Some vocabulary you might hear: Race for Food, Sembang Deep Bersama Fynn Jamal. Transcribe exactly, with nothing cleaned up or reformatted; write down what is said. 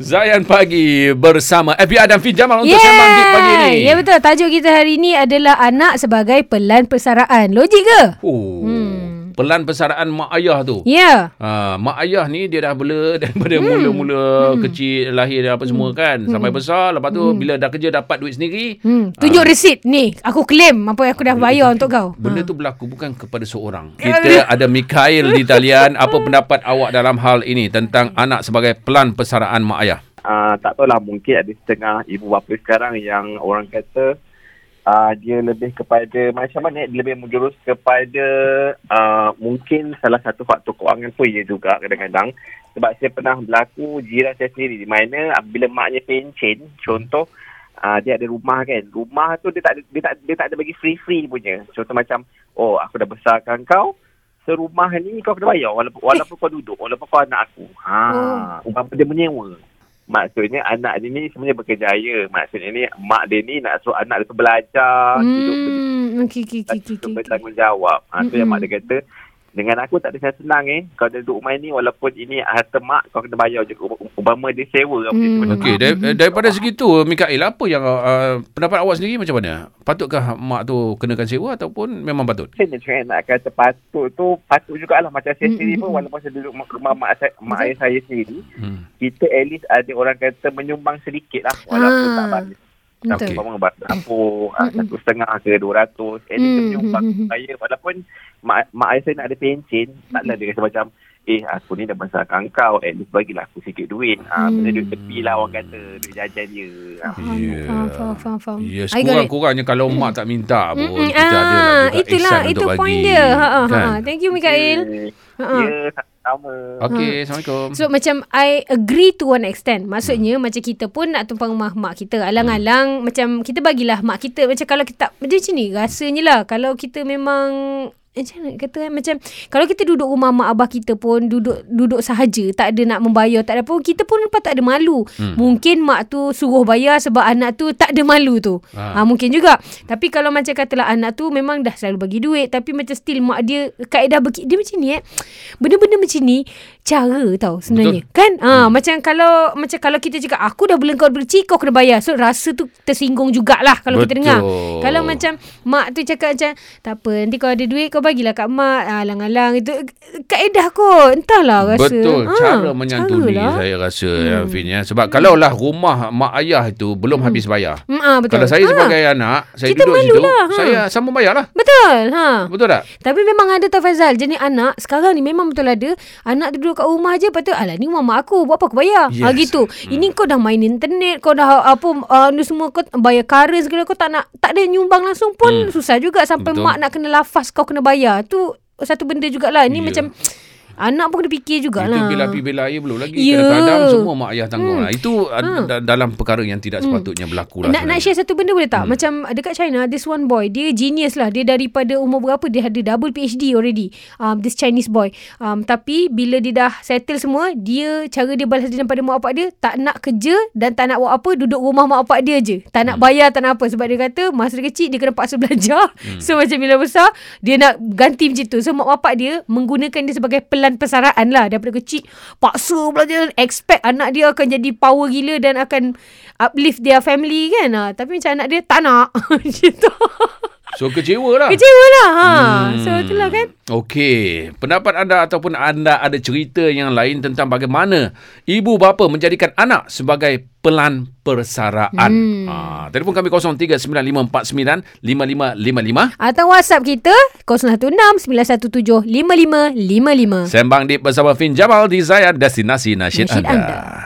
Zayan Pagi bersama F B R dan Fynn Jamal untuk yeah. Sembang Deep pagi ni. Ya yeah, betul. Tajuk kita hari ini adalah anak sebagai pelan persaraan. Logik ke? Oh. Hmm. Pelan persaraan mak ayah tu. Ya. Yeah. Ha, mak ayah ni dia dah bela daripada hmm. mula-mula hmm. kecil, lahir apa semua hmm. kan. Sampai hmm. besar. Lepas tu hmm. bila dah kerja dapat duit sendiri. Hmm. Tunjuk ha. Resit ni. Aku claim apa yang aku dah bayar benda untuk kau. Benda ha. tu berlaku bukan kepada seorang. Kita ada Mikhail di talian. Apa pendapat awak dalam hal ini tentang anak sebagai pelan persaraan mak ayah? Uh, tak tahulah, mungkin ada setengah ibu bapa sekarang yang orang kata uh, dia lebih kepada macam mana, dia lebih menjurus kepada uh, mungkin salah satu faktor kewangan pun dia juga kadang-kadang. Sebab saya pernah berlaku jiran saya sendiri di mana bila maknya pencen, contoh uh, dia ada rumah kan, rumah tu dia tak ada, dia tak, dia tak ada bagi free-free punya. Contoh macam, oh aku dah besarkan kau, serumah ni kau kena bayar walaupun, walaupun kau duduk, walaupun kau anak aku. Haa, umpama dia menyewa. Maksudnya anak dia ni sebenarnya berkerjaya. Maksudnya ni mak dia ni nak suruh anak dia tu belajar, hmm, hidup okay, okay, okay, okay, bertanggungjawab. Okay. Ha, tu mm-hmm. yang mak dia kata, dengan aku tak ada saya senang eh. Kau dah duduk rumah ni walaupun ini harta mak, kau kena bayar je. Obama dia sewa. Hmm. Okey, dar- daripada segi tu Mikhail, apa yang uh, pendapat awak sendiri macam mana? Patutkah mak tu kenakan sewa ataupun memang patut? Saya nak kata patut tu, patut jugalah. Macam saya sendiri pun walaupun saya duduk rumah mak, saya, mak ayah saya sendiri, hmm. kita at least ada orang kata menyumbang sedikit lah walaupun ah. tak banyak. Okey. Abang dapur satu setengah ke dua ratus. Eh, dia menyumbang saya. Walaupun mak, mak ayah saya nak ada pencen, taklah dia rasa macam, eh aku ni dah besarkan kau, at least bagilah aku sikit duit. Ah, benda duit tepi lah orang kata, duit jajan dia. Faham, faham, faham. Ya, sekurang-kurangnya kalau mak tak minta pun, kita ada juga ihsan untuk bagi. Itu point dia. Thank you, Mikhail. Ya, sama. Okay, Assalamualaikum. So macam I agree to one extent. Maksudnya hmm. macam kita pun nak tumpang rumah mak kita, alang-alang hmm. macam kita bagilah mak kita. Macam kalau kita macam ni rasanya lah, kalau kita memang macam nak kata kan, macam kalau kita duduk rumah mak abah kita pun duduk duduk sahaja, tak ada nak membayar, tak ada pun, kita pun lepas tak ada malu. hmm. Mungkin mak tu suruh bayar sebab anak tu tak ada malu tu. ha. Ha, mungkin juga. Tapi kalau macam katalah anak tu memang dah selalu bagi duit, tapi macam still mak dia kaedah berki, dia macam ni eh, benda-benda macam ni cara tau sebenarnya. Betul. Kan ha, hmm. macam kalau macam kalau kita cakap aku dah bela kau berci, kau kena bayar, so rasa tu tersinggung jugalah kalau Betul. Kita dengar. Kalau macam mak tu cakap macam tak apa, nanti kalau ada duit kau bagilah kat mak, alang-alang itu kaedah kot. Entahlah rasa. Betul. Ha, cara menyantuni lah. Saya rasa hmm. Fynn ya. Sebab hmm. kalaulah rumah mak ayah itu belum hmm. habis bayar. Hmm, ha, betul. Kalau saya ha. sebagai anak, saya kita duduk situ, lah, ha. saya sambung bayarlah. Betul. Ha. Betul tak? Tapi memang ada tau Faizal, jenis anak sekarang ni memang betul ada. Anak duduk kat rumah je, lepas tu alah ni rumah mak aku, buat apa aku bayar? Yes. Ha gitu. Hmm. Ini kau dah main internet, kau dah apa uh, semua kau bayar kara segala, kau tak nak, tak ada nyumbang langsung pun hmm. susah juga sampai betul. Mak nak kena lafaz kau kena bayar. Ya, tu satu benda jugalah. Ni yeah. macam anak pun kena fikir jugalah. Itu bela-bela air belum lagi. Yeah. Kadang-kadang semua mak ayah tanggung. Hmm. Itu ha. d- dalam perkara yang tidak sepatutnya hmm. berlaku lah. Nak, nak share satu benda boleh tak? Hmm. Macam dekat China, this one boy, dia genius lah. Dia daripada umur berapa, dia ada double P H D already. Um, this Chinese boy. Um, tapi bila dia dah settle semua, dia cara dia balas dendam pada mak bapak dia, tak nak kerja dan tak nak buat apa, duduk rumah mak bapak dia je. Tak nak hmm. bayar, tak nak apa. Sebab dia kata masa dia kecil, dia kena paksa belajar. Hmm. So macam bila besar, dia nak ganti macam tu. So mak bapak dia menggunakan dia sebagai pelan dan persaraan lah. Daripada kecil paksa belajar, expect anak dia akan jadi power gila dan akan uplift their family kan. Ha, tapi macam anak dia tak nak gitu. So kecewa lah. Kecewa lah. Ha. Hmm. So itulah kan. Okey. Pendapat anda ataupun anda ada cerita yang lain tentang bagaimana ibu bapa menjadikan anak sebagai pelan persaraan. Hmm. Ha, telefon kami kosong tiga sembilan lima empat sembilan lima lima lima lima atau WhatsApp kita kosong satu enam sembilan satu tujuh lima lima lima lima. Sembang Deep bersama Fynn Jamal di Zayan, destinasi nasyid anda. anda.